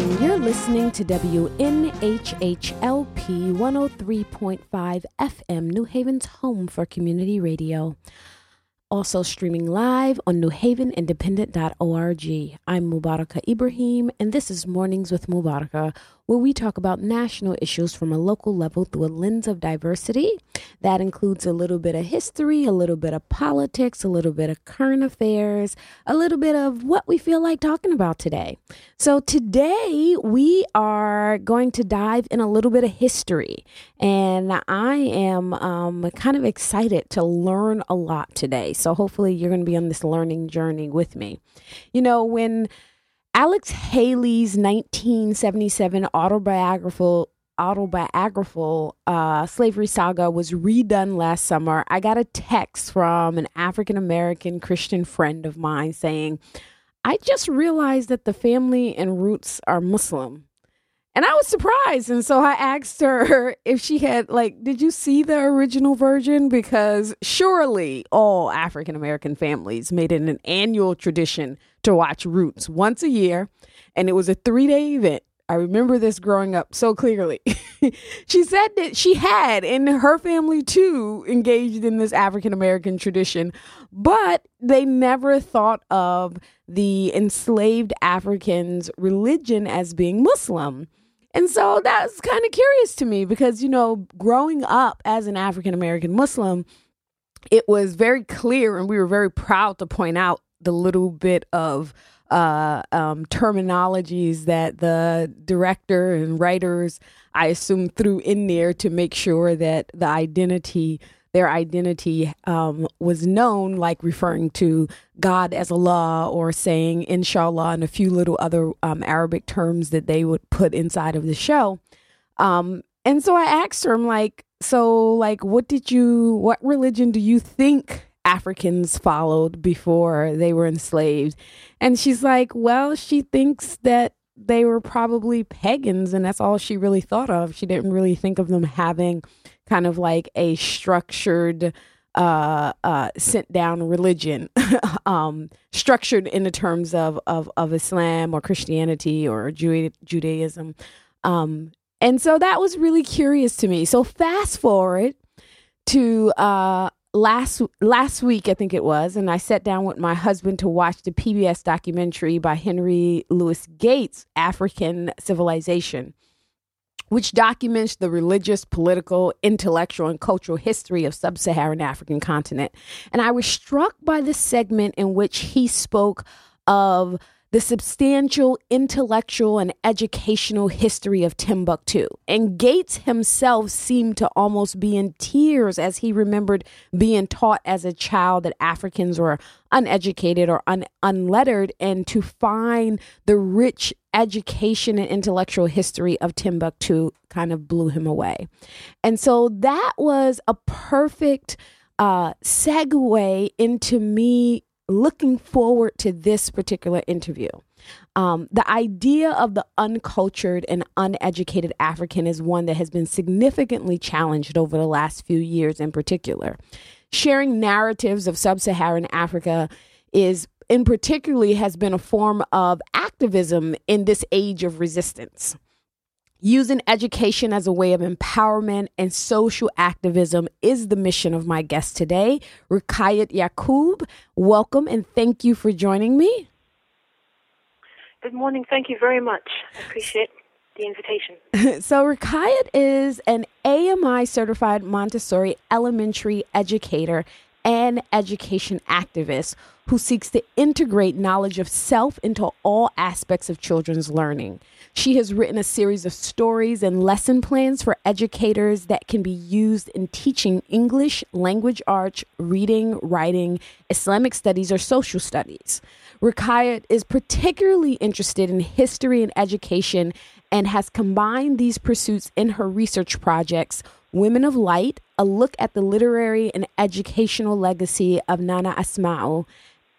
morning. You're listening to WNHHLP 103.5 FM, New Haven's home for community radio. Also streaming live on newhavenindependent.org. I'm Mubaraka Ibrahim, and this is Mornings with Mubaraka, where we talk about national issues from a local level through a lens of diversity. That includes a little bit of history, a little bit of politics, a little bit of current affairs, a little bit of what we feel like talking about today. So today we are going to dive in a little bit of history, and I am kind of excited to learn a lot today. So hopefully you're going to be on this learning journey with me. You know, when Alex Haley's 1977 autobiographical slavery saga was redone last summer, I got a text from an African-American Christian friend of mine saying, "I just realized that the family and Roots are Muslim." And I was surprised. And so I asked her if she had, did you see the original version? Because surely all African-American families made it an annual tradition to watch Roots once a year. And it was a 3-day event. I remember this growing up so clearly. She said that she had, and her family too, engaged in this African-American tradition, but they never thought of the enslaved Africans' religion as being Muslim. And so that's kind of curious to me because, you know, growing up as an African-American Muslim, it was very clear and we were very proud to point out the little bit of terminologies that the director and writers, I assume, threw in there to make sure that the identity, their identity was known, like referring to God as Allah or saying inshallah and a few little other Arabic terms that they would put inside of the show. And so I asked her, what religion do you think Africans followed before they were enslaved? And she's like, well, she thinks that they were probably pagans, and that's all she really thought of. She didn't really think of them having kind of like a structured, sent down religion, structured in the terms of Islam or Christianity or Judaism. And so that was really curious to me. So fast forward to last week, I think it was, and I sat down with my husband to watch the PBS documentary by Henry Louis Gates, African Civilization, which documents the religious, political, intellectual, and cultural history of sub-Saharan African continent. And I was struck by the segment in which he spoke of the substantial intellectual and educational history of Timbuktu. And Gates himself seemed to almost be in tears as he remembered being taught as a child that Africans were uneducated or unlettered, and to find the rich education and intellectual history of Timbuktu kind of blew him away. And so that was a perfect segue into me looking forward to this particular interview. The idea of the uncultured and uneducated African is one that has been significantly challenged over the last few years in particular. Sharing narratives of sub-Saharan Africa has been a form of activism in this age of resistance. Using education as a way of empowerment and social activism is the mission of my guest today, Rukayyat Yakub. Welcome and thank you for joining me. Good morning. Thank you very much. I appreciate the invitation. So Rukayyat is an AMI certified Montessori elementary educator and education activist who seeks to integrate knowledge of self into all aspects of children's learning. She has written a series of stories and lesson plans for educators that can be used in teaching English, language arts, reading, writing, Islamic studies, or social studies. Rukayyat is particularly interested in history and education and has combined these pursuits in her research projects, Women of Light, a look at the literary and educational legacy of Nana Asma'u,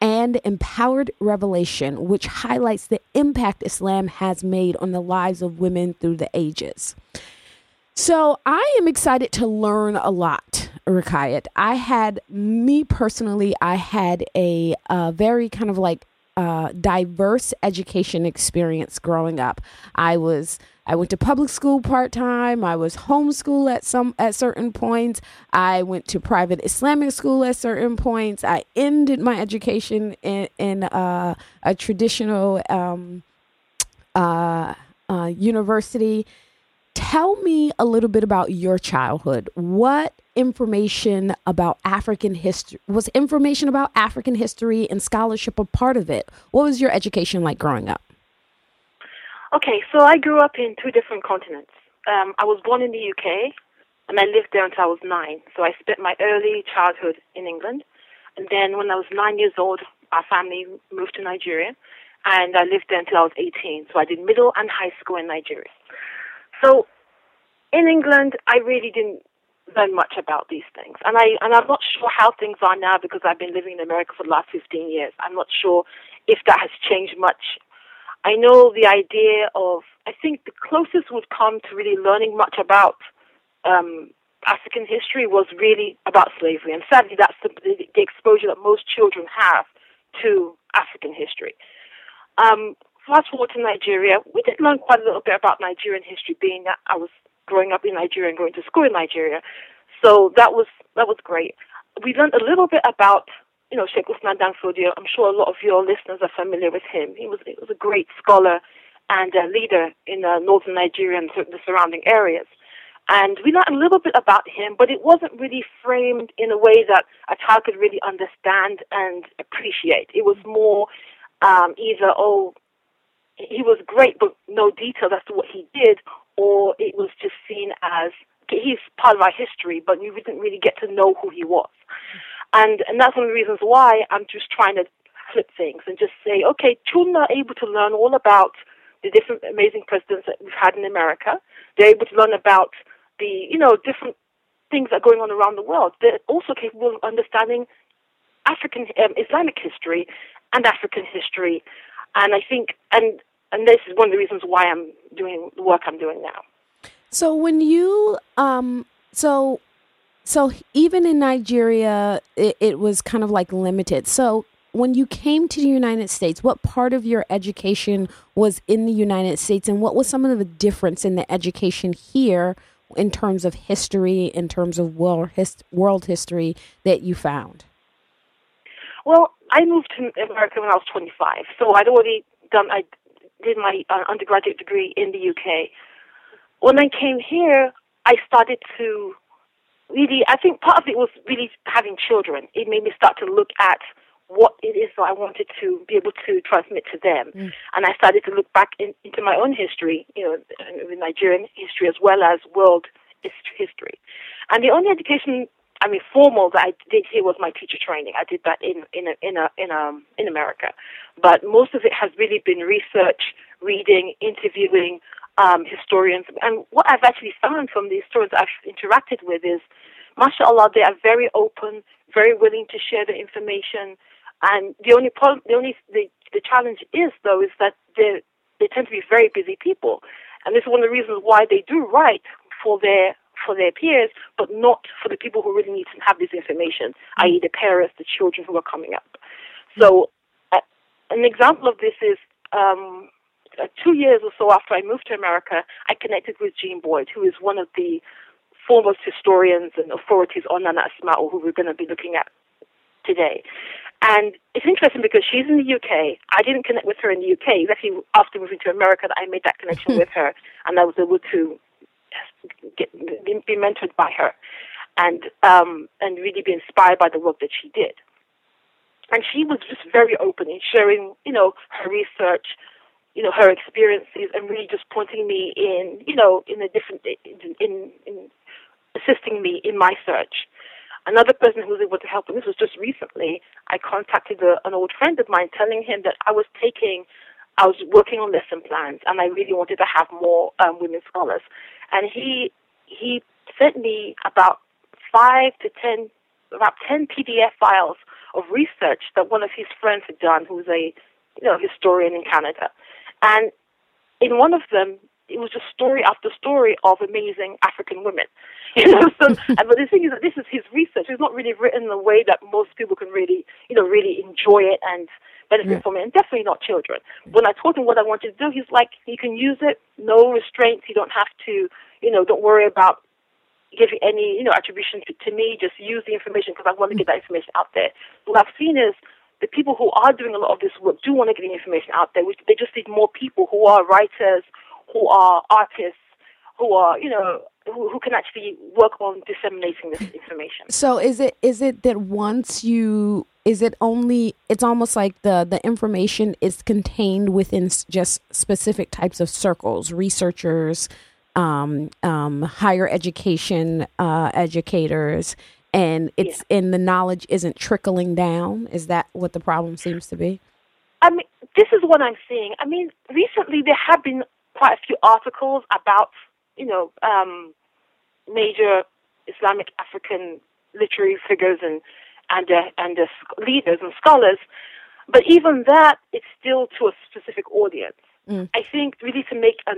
and Empowered Revelation, which highlights the impact Islam has made on the lives of women through the ages. So I am excited to learn a lot, Rukayyat. I had a very kind of like diverse education experience growing up. I went to public school part-time. I was homeschooled at certain points. I went to private Islamic school at certain points. I ended my education in a traditional university. Tell me a little bit about your childhood. What information about African history? Was information about African history and scholarship a part of it? What was your education like growing up? Okay, so I grew up in two different continents. I was born in the UK, and I lived there until I was 9. So I spent my early childhood in England. And then when I was 9 years old, our family moved to Nigeria, and I lived there until I was 18. So I did middle and high school in Nigeria. So in England, I really didn't learn much about these things. And I'm not sure how things are now because I've been living in America for the last 15 years. I'm not sure if that has changed much. I know the idea of, I think the closest would come to really learning much about African history was really about slavery. And sadly, that's the exposure that most children have to African history. Fast forward to Nigeria, we did learn quite a little bit about Nigerian history, being that I was growing up in Nigeria and going to school in Nigeria. So that was great. We learned a little bit about, Sheikh Usman Dan Fodio. I'm sure a lot of your listeners are familiar with him. He was a great scholar and a leader in northern Nigeria and the surrounding areas. And we learned a little bit about him, but it wasn't really framed in a way that a child could really understand and appreciate. It was more he was great, but no details as to what he did, or it was just seen as, okay, he's part of our history, but you didn't really get to know who he was. And that's one of the reasons why I'm just trying to flip things and just say, okay, children are able to learn all about the different amazing presidents that we've had in America. They're able to learn about the, different things that are going on around the world. They're also capable of understanding African Islamic history and African history. And I think, and this is one of the reasons why I'm doing the work I'm doing now. So when you, so even in Nigeria, it was kind of like limited. So when you came to the United States, what part of your education was in the United States, and what was some of the difference in the education here in terms of history, in terms of world history that you found? Well, I moved to America when I was 25, so I did my undergraduate degree in the UK. When I came here, I started to really, I think part of it was really having children. It made me start to look at what it is that I wanted to be able to transmit to them. Mm. And I started to look back into my own history, the Nigerian history as well as world history. And the only education, formal, that I did here was my teacher training. I did that in America, but most of it has really been research, reading, interviewing historians. And what I've actually found from the historians I've interacted with is, mashallah, they are very open, very willing to share the information. And the challenge is though is that they tend to be very busy people, and this is one of the reasons why they do write for their peers, but not for the people who really need to have this information, i.e. the parents, the children who are coming up. So an example of this is 2 years or so after I moved to America, I connected with Jean Boyd, who is one of the foremost historians and authorities on Nana Asma'u, who we're going to be looking at today. And it's interesting because she's in the UK. I didn't connect with her in the UK. It's actually after moving to America that I made that connection with her, and I was able to be mentored by her and really be inspired by the work that she did. And she was just very open in sharing, her research, her experiences, and really just pointing me in assisting me in my search. Another person who was able to help, and this was just recently, I contacted an old friend of mine telling him that I was working on lesson plans, and I really wanted to have more women scholars. And he sent me about 10 PDF files of research that one of his friends had done, who's a historian in Canada. And in one of them, it was just story after story of amazing African women. You know, but the thing is that this is his research. It's not really written in a way that most people can really, you know, really enjoy it and benefit from it, and definitely not children. When I told him what I wanted to do, he's like, you can use it, no restraints, you don't have to, you know, don't worry about giving any, you know, attribution to me, just use the information because I want to get that information out there. What I've seen is the people who are doing a lot of this work do want to get the information out there. They just need more people who are writers, who are artists, who are, you know, who can actually work on disseminating this information. So is it that once you, is it only, it's almost like the information is contained within just specific types of circles, researchers, higher education educators, and it's and the knowledge isn't trickling down? Is that what the problem seems to be? I mean, this is what I'm seeing. I mean, recently there have been quite a few articles about, you know, major Islamic African literary figures and leaders and scholars, but even that, it's still to a specific audience. I think really to make a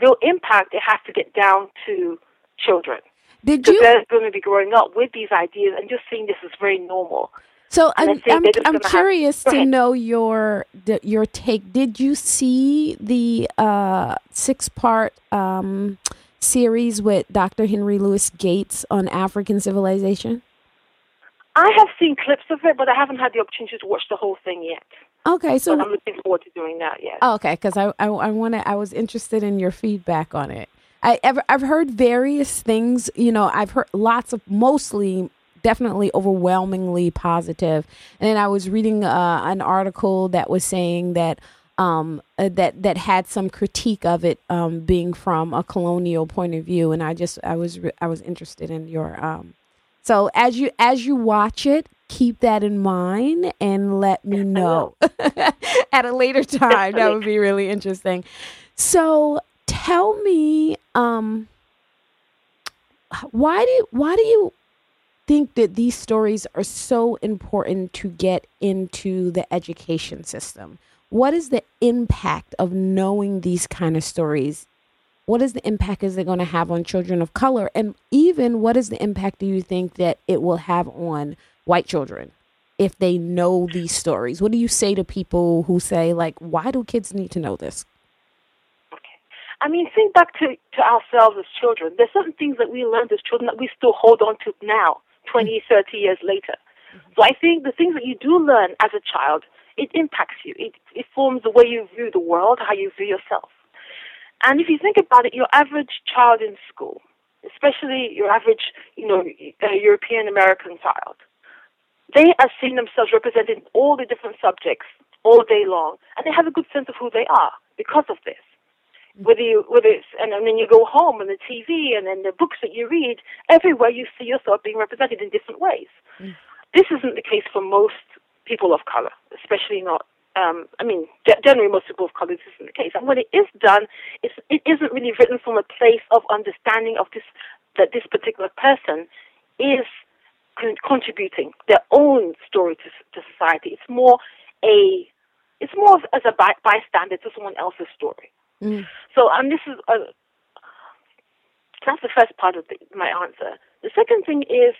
real impact, it has to get down to children. Because they're going to be growing up with these ideas and just seeing this is very normal. So I'm curious to know your take. Did you see the 6-part series with Dr. Henry Louis Gates on African Civilization? I have seen clips of it, but I haven't had the opportunity to watch the whole thing yet. Okay, so but I'm looking forward to doing that. Yeah. Okay, because I was interested in your feedback on it. I've heard various things. You know, I've heard lots of mostly, definitely, overwhelmingly positive. And then I was reading an article that was saying that that had some critique of it being from a colonial point of view. And I was interested in your. So as you watch it, keep that in mind and let me know at a later time. That would be really interesting. So tell me, why do you think that these stories are so important to get into the education system? What is the impact of knowing these kind of stories? What is the impact is it going to have on children of color? And even what is the impact do you think that it will have on white children if they know these stories? What do you say to people who say, like, why do kids need to know this? I mean, think back to ourselves as children. There's certain things that we learned as children that we still hold on to now, 20, 30 years later. So I think the things that you do learn as a child, it impacts you. It forms the way you view the world, how you view yourself. And if you think about it, your average child in school, especially your average, you know, European-American child, they are seeing themselves represented in all the different subjects all day long, and they have a good sense of who they are because of this. And then you go home and the TV and then the books that you read, everywhere you see yourself being represented in different ways. This isn't the case for most people of color, especially not, generally most people of color, this isn't the case. And when it is done, it isn't really written from a place of understanding of this, that this particular person is contributing their own story to society. It's more as a bystander to someone else's story. So, this is that's the first part of my answer. The second thing is,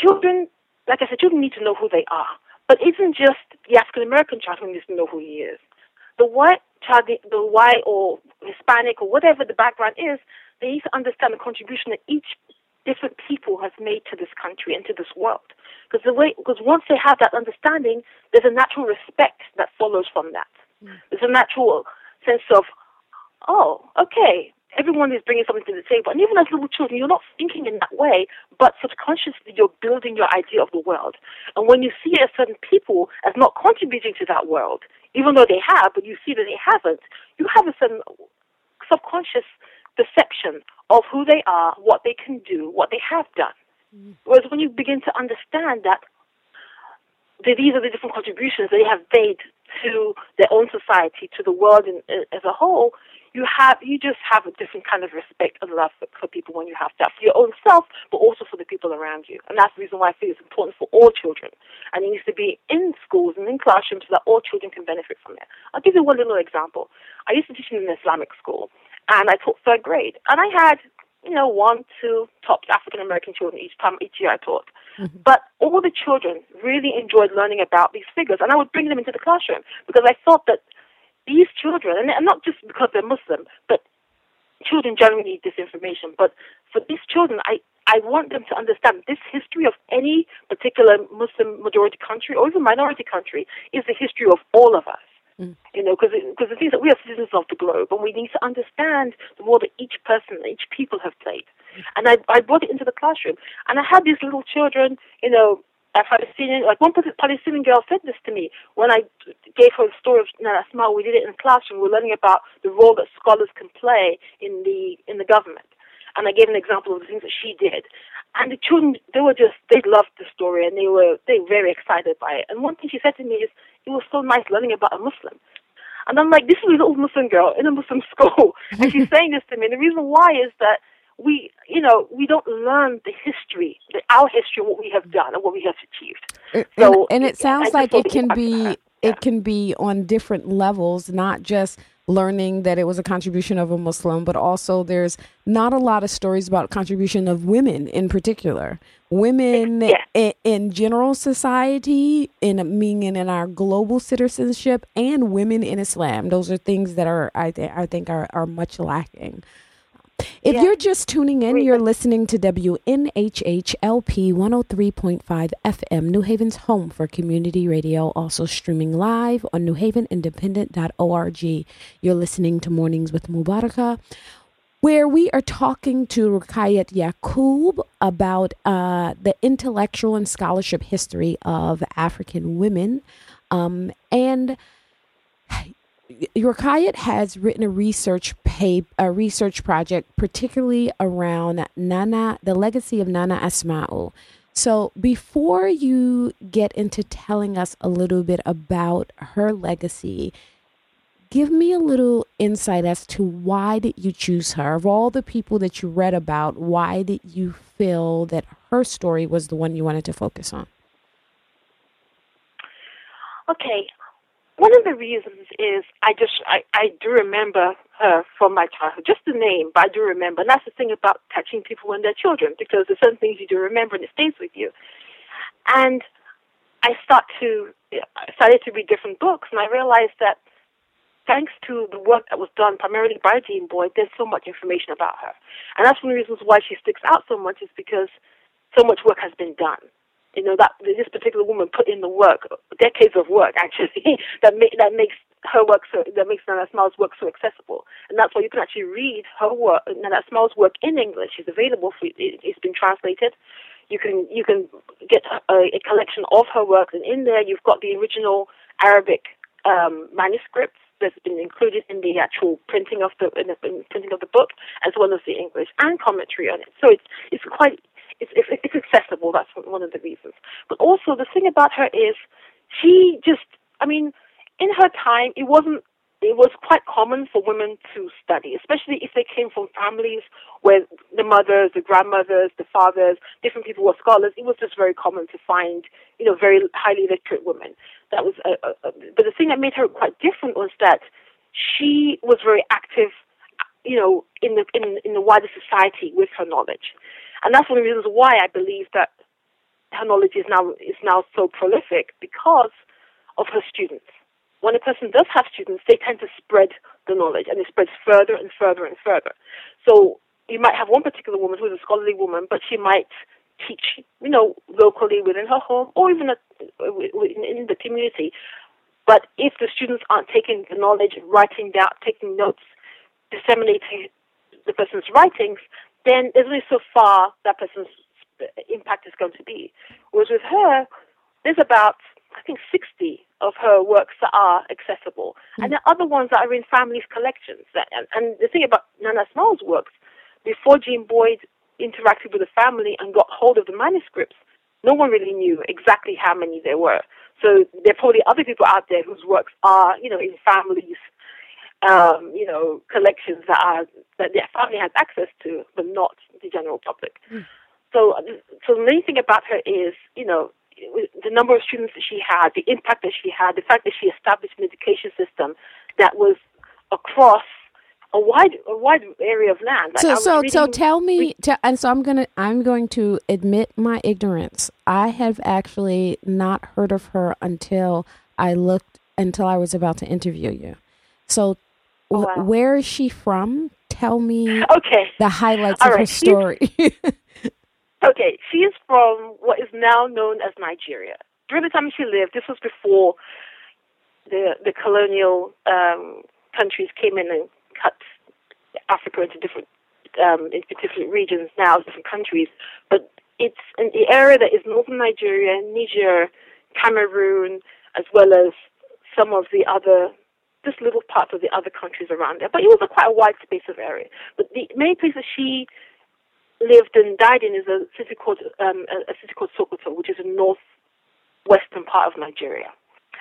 children, like I said, children need to know who they are. But it isn't just the African American child who needs to know who he is. The white child, the white or Hispanic or whatever the background is, they need to understand the contribution that each different people has made to this country and to this world. Because once they have that understanding, there's a natural respect that follows from that. There's a natural sense of, oh, okay, everyone is bringing something to the table. And even as little children, you're not thinking in that way, but subconsciously you're building your idea of the world. And when you see a certain people as not contributing to that world, even though they have, but you see that they haven't, you have a certain subconscious perception of who they are, what they can do, what they have done. Whereas when you begin to understand that these are the different contributions that they have made to their own society, to the world as a whole, you just have a different kind of respect and love for people when you have that, for your own self, but also for the people around you. And that's the reason why I think it's important for all children. And it needs to be in schools and in classrooms so that all children can benefit from it. I'll give you one little example. I used to teach in an Islamic school, and I taught third grade. And I had, 1, 2 top African-American children each year I taught. Mm-hmm. But all the children really enjoyed learning about these figures, and I would bring them into the classroom because I thought that these children, and not just because they're Muslim, but children generally need this information, but for these children, I want them to understand this history of any particular Muslim majority country or even minority country is the history of all of us. Mm. Because the thing is that we are citizens of the globe, and we need to understand the role that each person, each people have played. Mm. And I brought it into the classroom, and I had these little children, one Palestinian girl said this to me when I gave her the story of Nana Asma'u. We did it in the classroom. We're learning about the role that scholars can play in the government. And I gave an example of the things that she did. And the children, they loved the story, and they were very excited by it. And one thing she said to me is, it was so nice learning about a Muslim. And I'm like, this is a little Muslim girl in a Muslim school. And she's saying this to me. And the reason why is that we don't learn the history, our history, what we have done and what we have achieved. So, and it sounds like it can be on different levels, not just learning that it was a contribution of a Muslim, but also there's not a lot of stories about contribution of women in particular. Women in general society, meaning in our global citizenship, and women in Islam. Those are things that I think are much lacking. If you're just tuning in, you're listening to WNHHLP 103.5 FM, New Haven's home for community radio, also streaming live on newhavenindependent.org. You're listening to Mornings with Mubaraka, where we are talking to Rukayyat Yakub about the intellectual and scholarship history of African women. And Rukayyat has written a research project, particularly around the legacy of Nana Asma'u. So before you get into telling us a little bit about her legacy, give me a little insight as to why did you choose her? Of all the people that you read about, why did you feel that her story was the one you wanted to focus on? Okay. One of the reasons is I do remember her from my childhood, just the name, but I do remember. And that's the thing about touching people when they're children, because there's certain things you do remember and it stays with you. And I started to read different books, and I realized that thanks to the work that was done primarily by Jean Boyd, there's so much information about her. And that's one of the reasons why she sticks out so much, is because so much work has been done. That this particular woman put in the work, decades of work actually, that makes Nana Asma'u's work so accessible, and that's why you can actually read her work. Nana Asma'u's work in English is available for it's been translated. You can get a collection of her work, and in there you've got the original Arabic manuscripts that's been included in the actual printing of the book, as well as the English and commentary on it. So it's accessible. That's one of the reasons. But also the thing about her is in her time, it was quite common for women to study, especially if they came from families where the mothers, the grandmothers, the fathers, different people were scholars. It was just very common to find, very highly literate women. That was, but the thing that made her quite different was that she was very active, in the wider society with her knowledge. And that's one of the reasons why I believe that her knowledge is now so prolific, because of her students. When a person does have students, they tend to spread the knowledge, and it spreads further and further and further. So you might have one particular woman who is a scholarly woman, but she might teach, locally within her home or even in the community. But if the students aren't taking the knowledge, writing down, taking notes, disseminating the person's writings, then there's only so far that person's impact is going to be. Whereas with her, there's about, I think, 60 of her works that are accessible. Mm-hmm. And there are other ones that are in families' collections. And the thing about Nana Asma'u's works, before Jean Boyd interacted with the family and got hold of the manuscripts, no one really knew exactly how many there were. So there are probably other people out there whose works are, in families' collections that their family has access to, but not the general public. Mm. So the main thing about her is, the number of students that she had, the impact that she had, the fact that she established an education system that was across a wide area of land. Like so tell me, and so I'm going to admit my ignorance. I have actually not heard of her until I was about to interview you. So where is she from? Tell me the highlights of her story. Okay, she is from what is now known as Nigeria. During the time she lived, this was before the colonial countries came in and cut Africa into different regions now, different countries. But it's in the area that is northern Nigeria, Niger, Cameroon, as well as some of the other, just little parts of the other countries around there. But it was quite a wide space of area. But the main place that she lived and died in is a city called Sokoto, which is a northwestern part of Nigeria.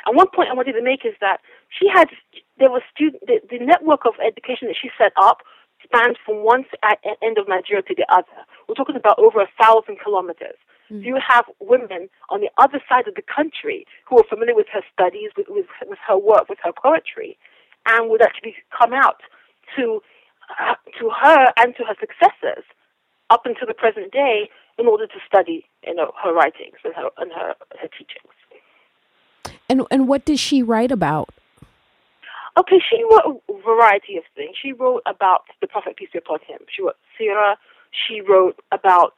And one point I wanted to make is that the network of education that she set up spanned from one end of Nigeria to the other. We're talking about over 1,000 kilometers. Mm. You have women on the other side of the country who are familiar with her studies, with her work, with her poetry, and would actually come out to her and to her successors up until the present day in order to study, her writings and her teachings. And what did she write about? Okay, she wrote a variety of things. She wrote about the Prophet, peace be upon him. She wrote Sirah. She wrote about,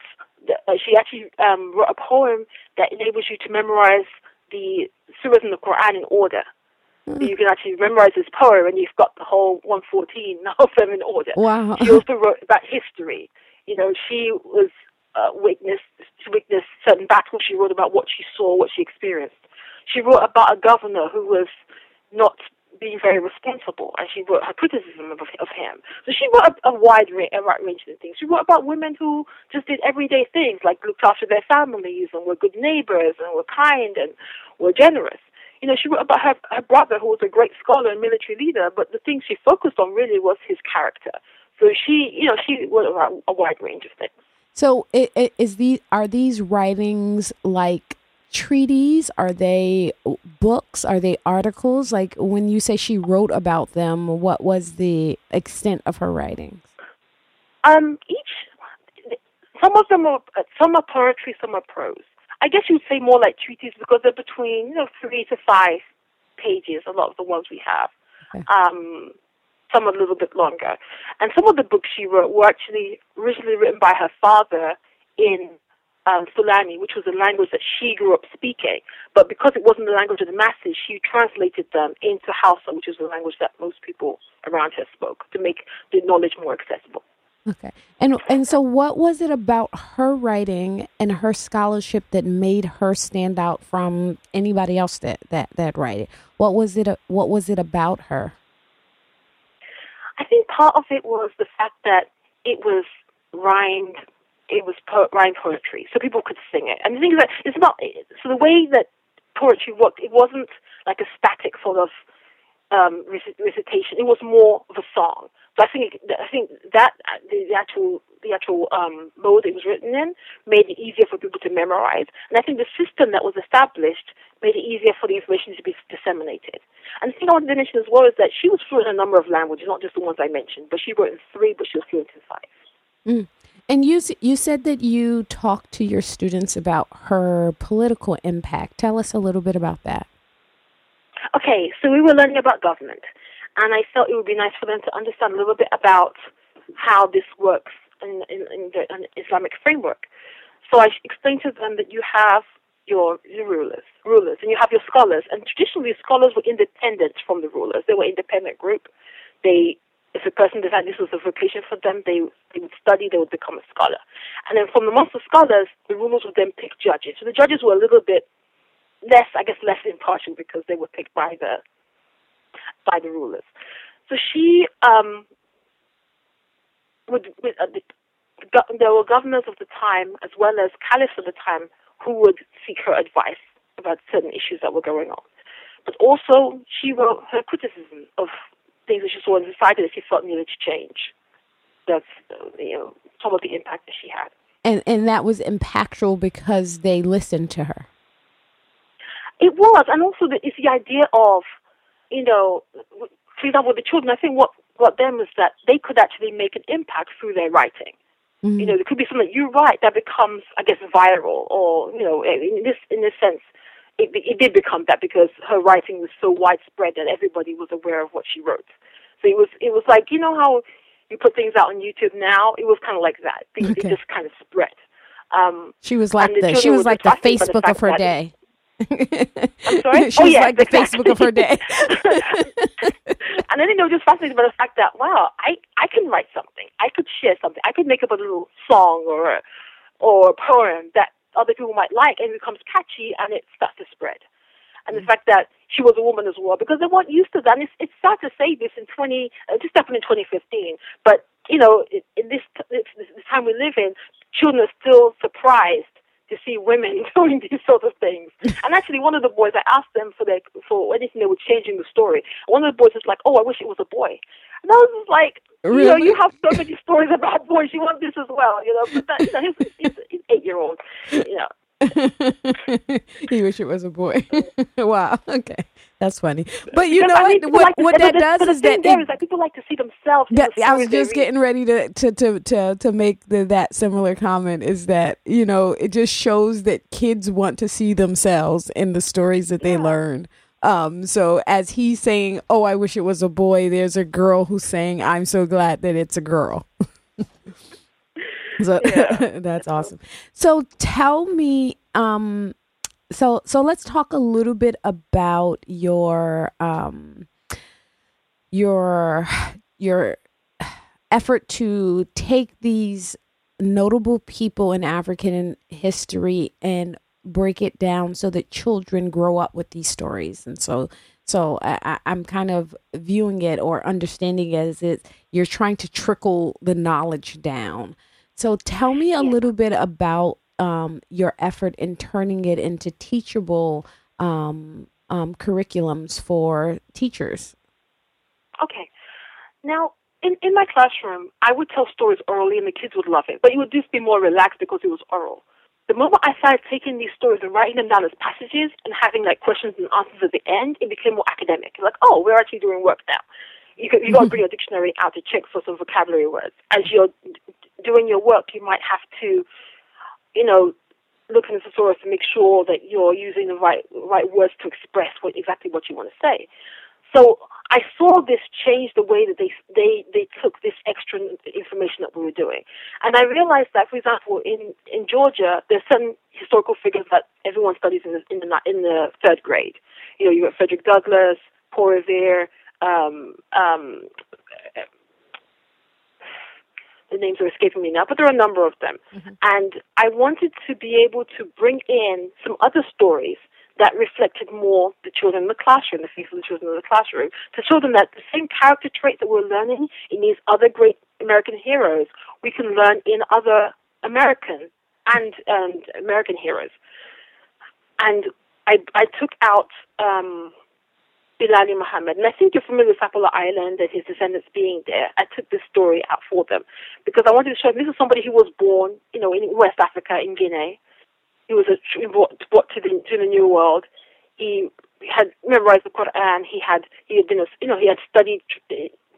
she actually wrote a poem that enables you to memorize the surahs in the Quran in order. Mm. So you can actually memorize this poem and you've got the whole 114 of them in order. Wow. She also wrote about history. She was witnessed certain battles. She wrote about what she saw, what she experienced. She wrote about a governor who was not being very responsible, and she wrote her criticism of him. So she wrote a wide range of things. She wrote about women who just did everyday things, like looked after their families and were good neighbors and were kind and were generous. She wrote about her brother, who was a great scholar and military leader, but the thing she focused on really was his character. So she wrote about a wide range of things. So are these writings like treaties? Are they books? Are they articles? Like, when you say she wrote about them, what was the extent of her writings? Some of them are, some are poetry, some are prose. I guess you would say more like treaties because they're between 3 to 5 pages. A lot of the ones we have, okay. Some a little bit longer, and some of the books she wrote were actually originally written by her father in Fulani, which was the language that she grew up speaking. But because it wasn't the language of the masses, she translated them into Hausa, which is the language that most people around her spoke, to make the knowledge more accessible. Okay. And so what was it about her writing and her scholarship that made her stand out from anybody else that wrote it? What was it about her? I think part of it was the fact that it was rhymed. It was rhyme poetry, so people could sing it. And the thing is that it's not, so the way that poetry worked, it wasn't like a static sort of recitation. It was more of a song. So I think that the actual mode it was written in made it easier for people to memorize. And I think the system that was established made it easier for the information to be disseminated. And the thing I wanted to mention as well is that she was fluent in a number of languages, not just the ones I mentioned, but she wrote in 3, but she was fluent in 5. Mm. And you said that you talked to your students about her political impact. Tell us a little bit about that. Okay, so we were learning about government, and I felt it would be nice for them to understand a little bit about how this works in the Islamic framework. So I explained to them that you have your rulers, and you have your scholars. And traditionally, scholars were independent from the rulers. They were an independent group. If a person decided this was a vocation for them, they would study, they would become a scholar. And then from amongst the scholars, the rulers would then pick judges. So the judges were a little bit less impartial because they were picked by the rulers. So she there were governors of the time as well as caliphs of the time who would seek her advice about certain issues that were going on. But also she wrote her criticism of things that she saw in society that she felt needed to change. That's some of the impact that she had. And that was impactful because they listened to her. It was, and also it's the idea of, for example, with the children, I think what them is that they could actually make an impact through their writing. Mm-hmm. There could be something that you write that becomes, I guess, viral, or in this sense, it did become that because her writing was so widespread that everybody was aware of what she wrote. So it was like how you put things out on YouTube now. It was kind of like that. Things okay. just kind of spread. She was like the Facebook of her day. I'm sorry? She was like the Facebook of her day. And then I was just fascinated by the fact that, wow, I can write something. I could share something. I could make up a little song or a poem that other people might like, and it becomes catchy, and it starts to spread. And the fact that she was a woman as well, because they weren't used to that. And it's sad to say this just happened in 2015, but, in this time we live in, children are still surprised to see women doing these sorts of things. And actually, one of the boys, I asked them for anything they were changing the story. One of the boys was like, oh, I wish it was a boy. And I was just like, really? You have so many stories about boys. You want this as well, But he's 8-year-old, He wish it was a boy. Wow. Okay, that's funny. But people like to see themselves. I was just getting ready to make that similar comment. Is that it just shows that kids want to see themselves in the stories that they learn. So as he's saying, "Oh, I wish it was a boy," there's a girl who's saying, "I'm so glad that it's a girl." So that's awesome. So tell me, so let's talk a little bit about your effort to take these notable people in African history and break it down so that children grow up with these stories. And so I'm kind of viewing it or understanding it as you're trying to trickle the knowledge down. So tell me a little bit about your effort in turning it into teachable curriculums for teachers. Okay. Now, in my classroom, I would tell stories orally and the kids would love it, but it would just be more relaxed because it was oral. The moment I started taking these stories and writing them down as passages and having like questions and answers at the end, it became more academic. Like, oh, we're actually doing work now. You've got to bring your dictionary out to check for some vocabulary words. As you're doing your work, you might have to, look in the thesaurus to make sure that you're using the right words to express exactly what you want to say. So I saw this change the way that they took this extra information that we were doing. And I realized that, for example, in Georgia, there's certain historical figures that everyone studies in the third grade. You've got Frederick Douglass, Paul Revere, the names are escaping me now, but there are a number of them. Mm-hmm. And I wanted to be able to bring in some other stories that reflected more the children in the classroom, the face of the children in the classroom, to show them that the same character trait that we're learning in these other great American heroes, we can learn in other American and American heroes. And I took out Bilali Muhammad, and I think you're familiar with Sapelo Island and his descendants being there. I took this story out for them because I wanted to show them this is somebody who was born, in West Africa, in Guinea. He was brought to the New World. He had memorized the Quran. He had studied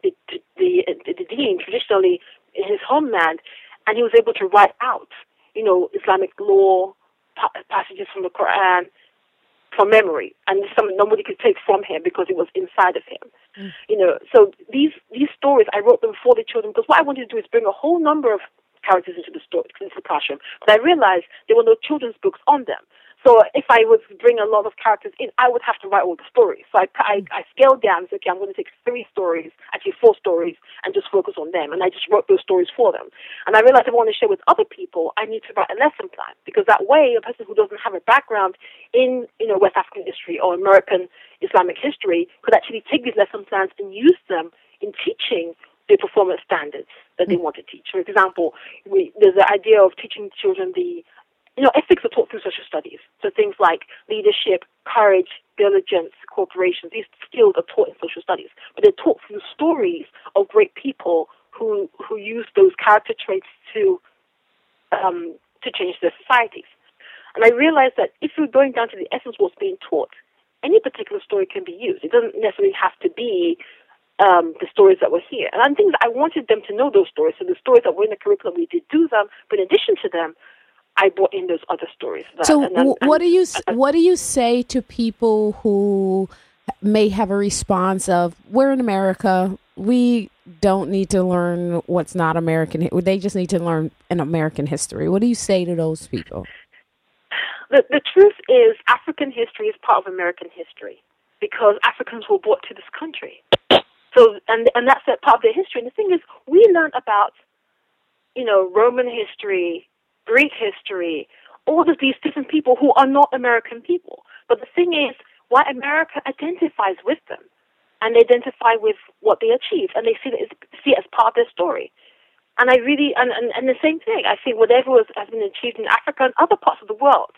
the deen traditionally in his homeland, and he was able to write out, Islamic law, passages from the Quran, from memory, and something nobody could take from him because it was inside of him. Mm. So these stories, I wrote them for the children because what I wanted to do is bring a whole number of characters into the classroom. But I realized there were no children's books on them. So if I was to bring a lot of characters in, I would have to write all the stories. So I scaled down and said, okay, I'm going to take 4 stories, and just focus on them. And I just wrote those stories for them. And I realized if I want to share with other people, I need to write a lesson plan. Because that way, a person who doesn't have a background in, West African history or American Islamic history could actually take these lesson plans and use them in teaching the performance standards that they want to teach. For example, there's the idea of teaching children the You know, ethics are taught through social studies. So things like leadership, courage, diligence, cooperation, these skills are taught in social studies. But they're taught through stories of great people who use those character traits to change their societies. And I realized that if you're going down to the essence of what's being taught, any particular story can be used. It doesn't necessarily have to be the stories that were here. And I think that I wanted them to know those stories. So the stories that were in the curriculum, we did do them. But in addition to them, I brought in those other stories. What do you say to people who may have a response of, we're in America, we don't need to learn what's not American. They just need to learn an American history. What do you say to those people? The truth is African history is part of American history because Africans were brought to this country. So, and that's part of their history. And the thing is, we learn about, you know, Roman history, Greek history, all of these different people who are not American people. But the thing is, white America identifies with them, and they identify with what they achieved, and they see it as part of their story. And I really, and the same thing, I think whatever has been achieved in Africa and other parts of the world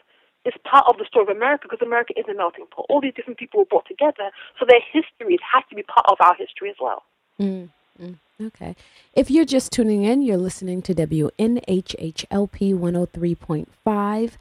is part of the story of America, because America is a melting pot. All these different people were brought together, so their histories have to be part of our history as well. Mm-hmm. Okay. If you're just tuning in, you're listening to WNHHLP 103.5,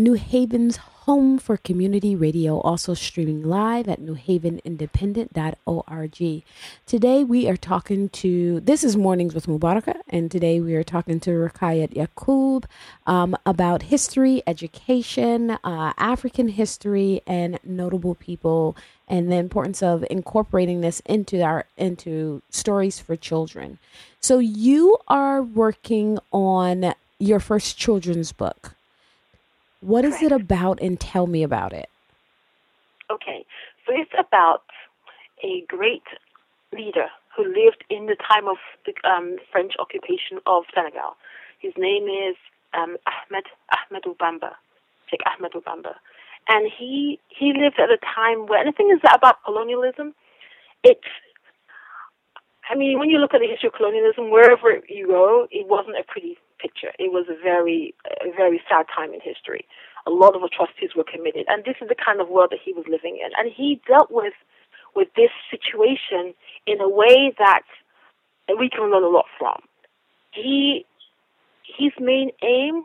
New Haven's home for community radio, also streaming live at newhavenindependent.org. Today we are talking to, this is Mornings with Mubaraka, and today we are talking to Rukayyat Yakub about history, education, African history, and notable people, and the importance of incorporating this into stories for children. So you are working on your first children's book. What is it about, and tell me about it? Okay, so it's about a great leader who lived in the time of the French occupation of Senegal. His name is Ahmadou Bamba, Sheikh Ahmadou Bamba. And he lived at a time where, and the thing is that about colonialism, when you look at the history of colonialism, wherever you go, it wasn't a pretty picture. It was a very sad time in history. A lot of atrocities were committed, and this is the kind of world that he was living in. And he dealt with this situation in a way that we can learn a lot from. His main aim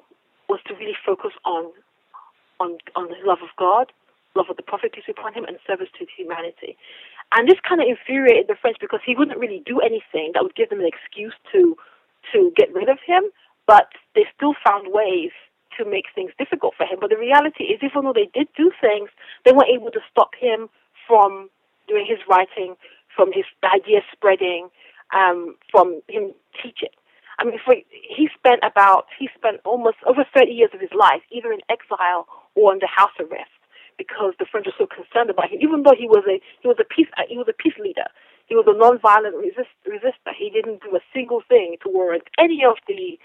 was to really focus on the love of God, love of the Prophet peace be upon him, and service to humanity. And this kind of infuriated the French because he wouldn't really do anything that would give them an excuse to get rid of him. But they still found ways to make things difficult for him. But the reality is, even though they did do things, they weren't able to stop him from doing his writing, from his ideas spreading, from him teaching. I mean, he spent almost over 30 years of his life either in exile or under house arrest because the French were so concerned about him. Even though he was a peace leader, he was a nonviolent resistor. He didn't do a single thing to warrant any of the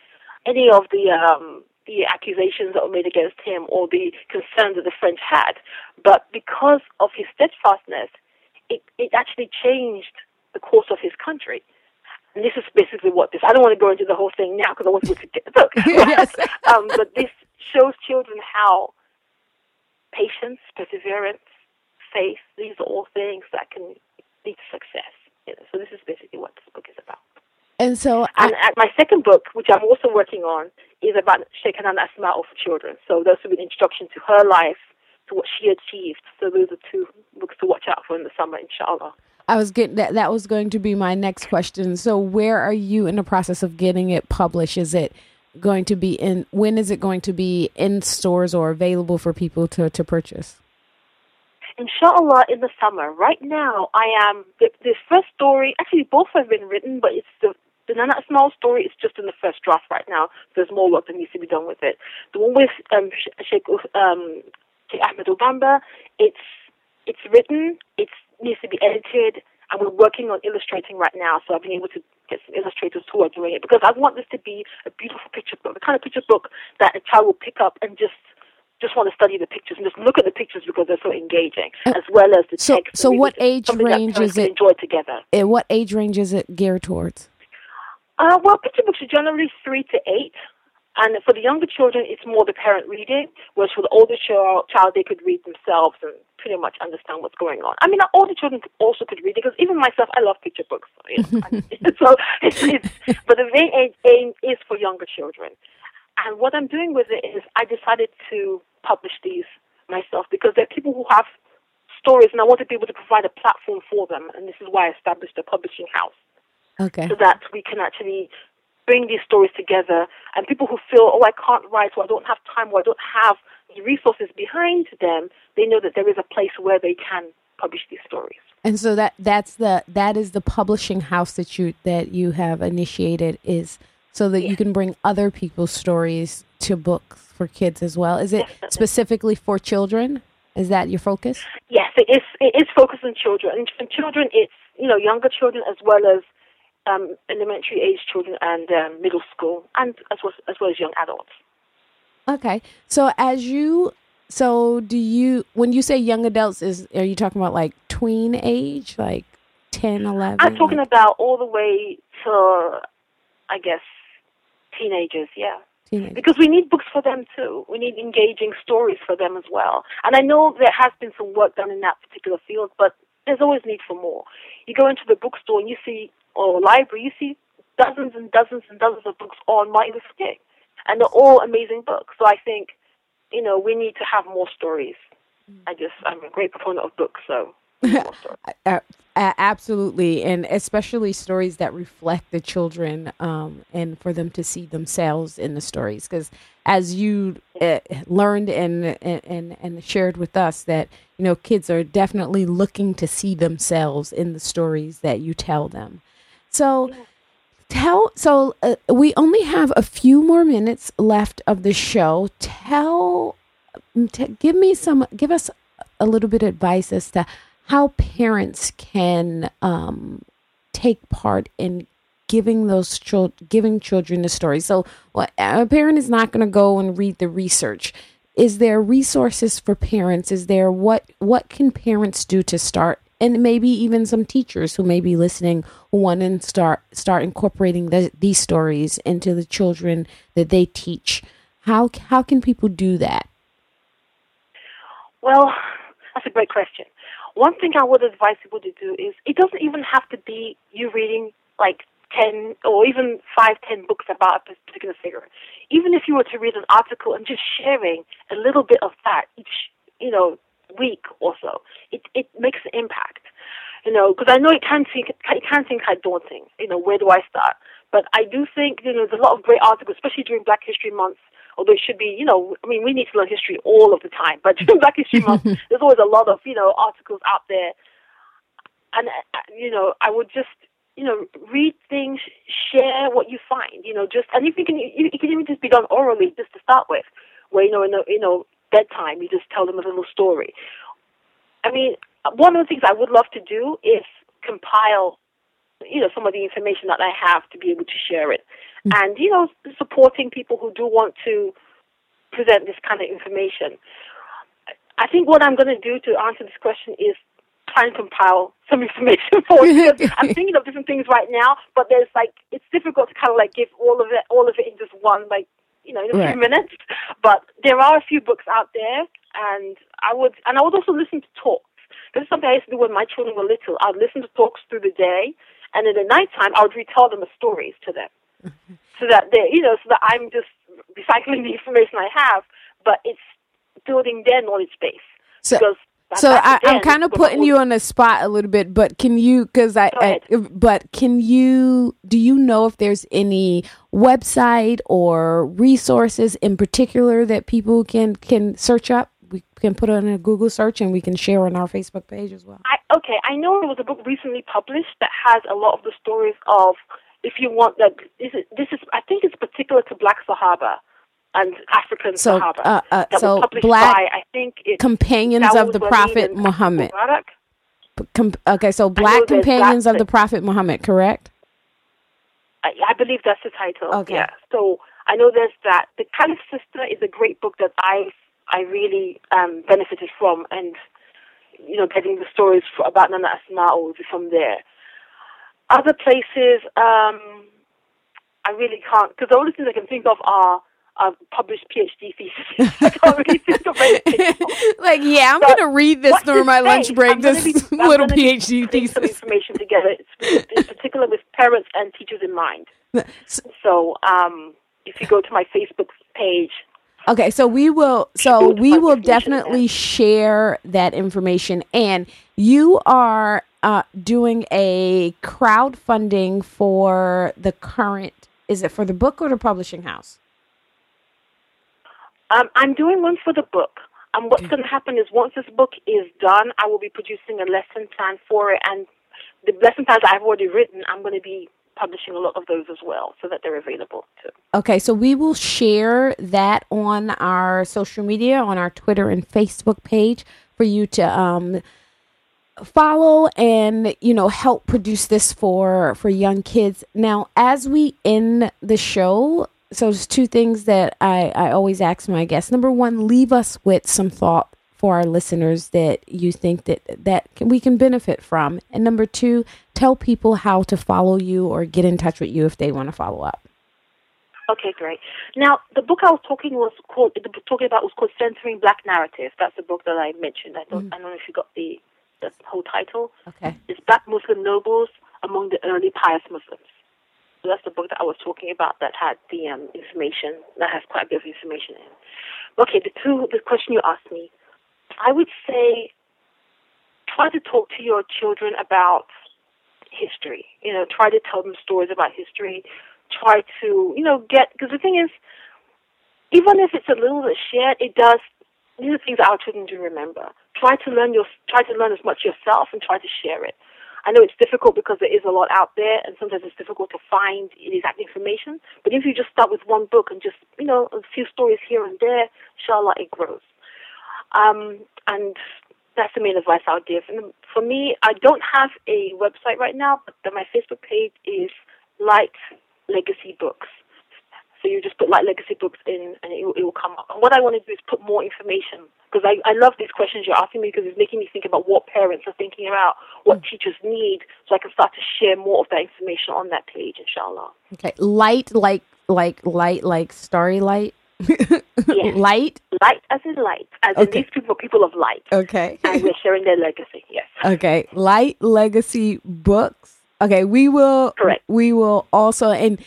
accusations that were made against him or the concerns that the French had. But because of his steadfastness, it actually changed the course of his country. And this is basically what this... I don't want to go into the whole thing now because I want people to get the book. Yes. But this shows children how patience, perseverance, faith, these are all things that can lead to success. You know? So this is basically what this book is about. And so, my second book, which I'm also working on, is about Sheikh Nana Asma'u for children. So those will be an introduction to her life, to what she achieved. So those are two books to watch out for in the summer, inshallah. I was getting that was going to be my next question. So where are you in the process of getting it published? Is it going to be when is it going to be in stores or available for people to purchase? Inshallah, in the summer. Right now, I am the first story. Actually, both have been written, but it's the Nana Asma'u story is just in the first draft right now. So there's more work that needs to be done with it. The one with Sheikh Ahmadou Bamba, it's written, it needs to be edited, and we're working on illustrating right now. So I've been able to get some illustrators who are doing it because I want this to be a beautiful picture book, the kind of picture book that a child will pick up and just want to study the pictures and just look at the pictures because they're so engaging, as well as the text. So what age range is it? Enjoy together. And what age range is it geared towards? Well, picture books are generally 3 to 8. And for the younger children, it's more the parent reading, whereas for the older child, they could read themselves and pretty much understand what's going on. I mean, all the children also could read it, because even myself, I love picture books. You know? But the aim is for younger children. And what I'm doing with it is I decided to publish these myself, because there are people who have stories, and I want to be able to provide a platform for them. And this is why I established a publishing house. Okay. So that we can actually bring these stories together. And people who feel, I can't write, or I don't have time, or I don't have the resources behind them, they know that there is a place where they can publish these stories. And so that is the publishing house that you have initiated, is so that you can bring other people's stories to books for kids as well. Is it specifically for children? Is that your focus? Yes, it is focused on children. And for children, it's younger children as well as elementary age children and middle school, and as well as young adults. Okay, when you say young adults, are you talking about like tween age, like 10, 11? I'm talking about all the way to, I guess, teenagers. Yeah. Because we need books for them too. We need engaging stories for them as well. And I know there has been some work done in that particular field, but there's always need for more. You go into the bookstore and you see dozens and dozens and dozens of books on Martin Luther King, and they're all amazing books. So I think, we need to have more stories. I'm a great proponent of books, so more stories. Absolutely, and especially stories that reflect the children, and for them to see themselves in the stories. Because as you learned and shared with us, that kids are definitely looking to see themselves in the stories that you tell them. So, we only have a few more minutes left of the show. Give us a little bit of advice as to how parents can take part in giving children the story. So a parent is not going to go and read the research. Is there resources for parents? Is there what can parents do to start? And maybe even some teachers who may be listening who want to start incorporating these stories into the children that they teach. How can people do that? Well, that's a great question. One thing I would advise people to do is, it doesn't even have to be you reading like 10 or even 5-10 books about a particular figure. Even if you were to read an article and just sharing a little bit of that each, week or so, it makes an impact. Because I know it can seem kind of daunting. Where do I start? But I do think there's a lot of great articles, especially during Black History Month. Although it should be, we need to learn history all of the time. But during Black History Month, there's always a lot of, articles out there. And, I would just, read things, share what you find, and if it can even just be done orally just to start with, where, bedtime, you just tell them a little story. I mean, one of the things I would love to do is compile some of the information that I have to be able to share it. And, supporting people who do want to present this kind of information. I think what I'm going to do to answer this question is try and compile some information for you. I'm thinking of different things right now, but there's it's difficult to kind of give all of it in just one, in a few minutes. But there are a few books out there, and I would also listen to talks. This is something I used to do when my children were little. I'd listen to talks through the day, and in the nighttime, I would retell them the stories to them, so that they, so that I'm just recycling the information I have, but it's building their knowledge base. I'm kind of putting you on the spot a little bit, but do you know if there's any website or resources in particular that people can search up? We can put it in a Google search, and we can share on our Facebook page as well. I know there was a book recently published that has a lot of the stories of, if you want, that this is I think it's particular to Black Sahaba and African Sahaba. So published Black by, I think it's Companions of the Prophet Muhammad. So Black Companions of the Prophet Muhammad, correct? I believe that's the title. Okay. Yeah. So I know there's that. The Caliph Sister is a great book that I really benefited from, and getting the stories about Nana Asma'u from there. Other places, I really can't, because the only things I can think of are I've published PhD theses. I can't really think of it. Like, yeah, I'm going to read this during my lunch break, this little PhD thesis. Some information together, in particular with parents and teachers in mind. So if you go to my Facebook page. Okay, so we will definitely share that information. And you are doing a crowdfunding for the current, is it for the book or the publishing house? I'm doing one for the book. And what's going to happen is once this book is done, I will be producing a lesson plan for it. And the lesson plans I've already written, I'm going to be publishing a lot of those as well so that they're available too. Okay, so we will share that on our social media, on our Twitter and Facebook page for you to follow and, you know, help produce this for young kids. Now, as we end the show, so there's two things that I always ask my guests. Number one, leave us with some thought for our listeners that you think that we can benefit from. And number two, tell people how to follow you or get in touch with you if they want to follow up. Okay, great. Now, the book I was talking about was called Centering Black Narrative. That's the book that I mentioned. I don't know if you got the whole title. Okay. It's Black Muslim Nobles Among the Early Pious Muslims. So that's the book that I was talking about that had the information, that has quite a bit of information in it. Okay, the question you asked me, I would say try to talk to your children about history. You know, try to tell them stories about history. Try to, you know, because the thing is, even if it's a little bit shared, it does, these are things our children do remember. Try to learn as much yourself and try to share it. I know it's difficult because there is a lot out there, and sometimes it's difficult to find exact information. But if you just start with one book and just, you know, a few stories here and there, inshallah, it grows. And that's the main advice I would give. And for me, I don't have a website right now, but my Facebook page is Light Legacy Books. So you just put Light Legacy Books in, and it will come up. And what I want to do is put more information, because I love these questions you're asking me, because it's making me think about what parents are thinking about, what teachers need, so I can start to share more of that information on that page, inshallah. Okay. Light, like starry light? Yes. Light as in these people are people of light. Okay. And they're sharing their legacy, yes. Okay. Light Legacy Books. Okay, we will also, and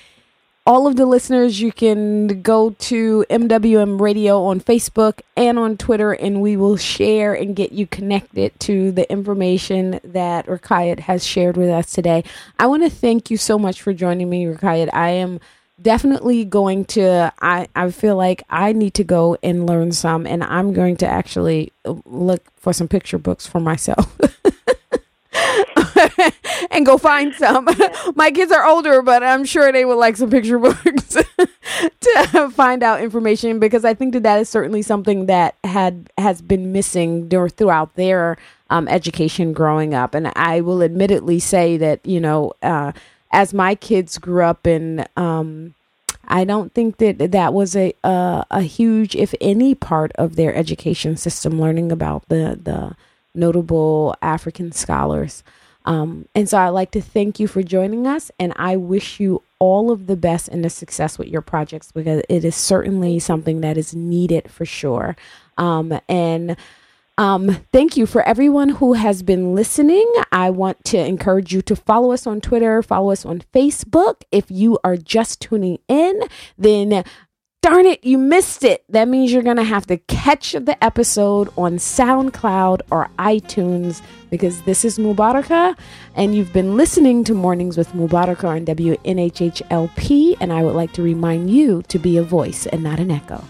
all of the listeners, you can go to MWM Radio on Facebook and on Twitter, and we will share and get you connected to the information that Rukayyat has shared with us today. I want to thank you so much for joining me, Rukayyat. I am definitely going to, I feel like I need to go and learn some, and I'm going to actually look for some picture books for myself. And go find some. Yeah. My kids are older, but I'm sure they would like some picture books to find out information, because I think that is certainly something that has been missing throughout their education growing up. And I will admittedly say that, you know, as my kids grew up in, I don't think that was a huge, if any, part of their education system, learning about the notable African scholars. And so I'd like to thank you for joining us, and I wish you all of the best and the success with your projects, because it is certainly something that is needed for sure. Thank you for everyone who has been listening. I want to encourage you to follow us on Twitter, follow us on Facebook. If you are just tuning in, then darn it, you missed it. That means you're going to have to catch the episode on SoundCloud or iTunes, because this is Mubaraka, and you've been listening to Mornings with Mubaraka on WNHHLP, and I would like to remind you to be a voice and not an echo.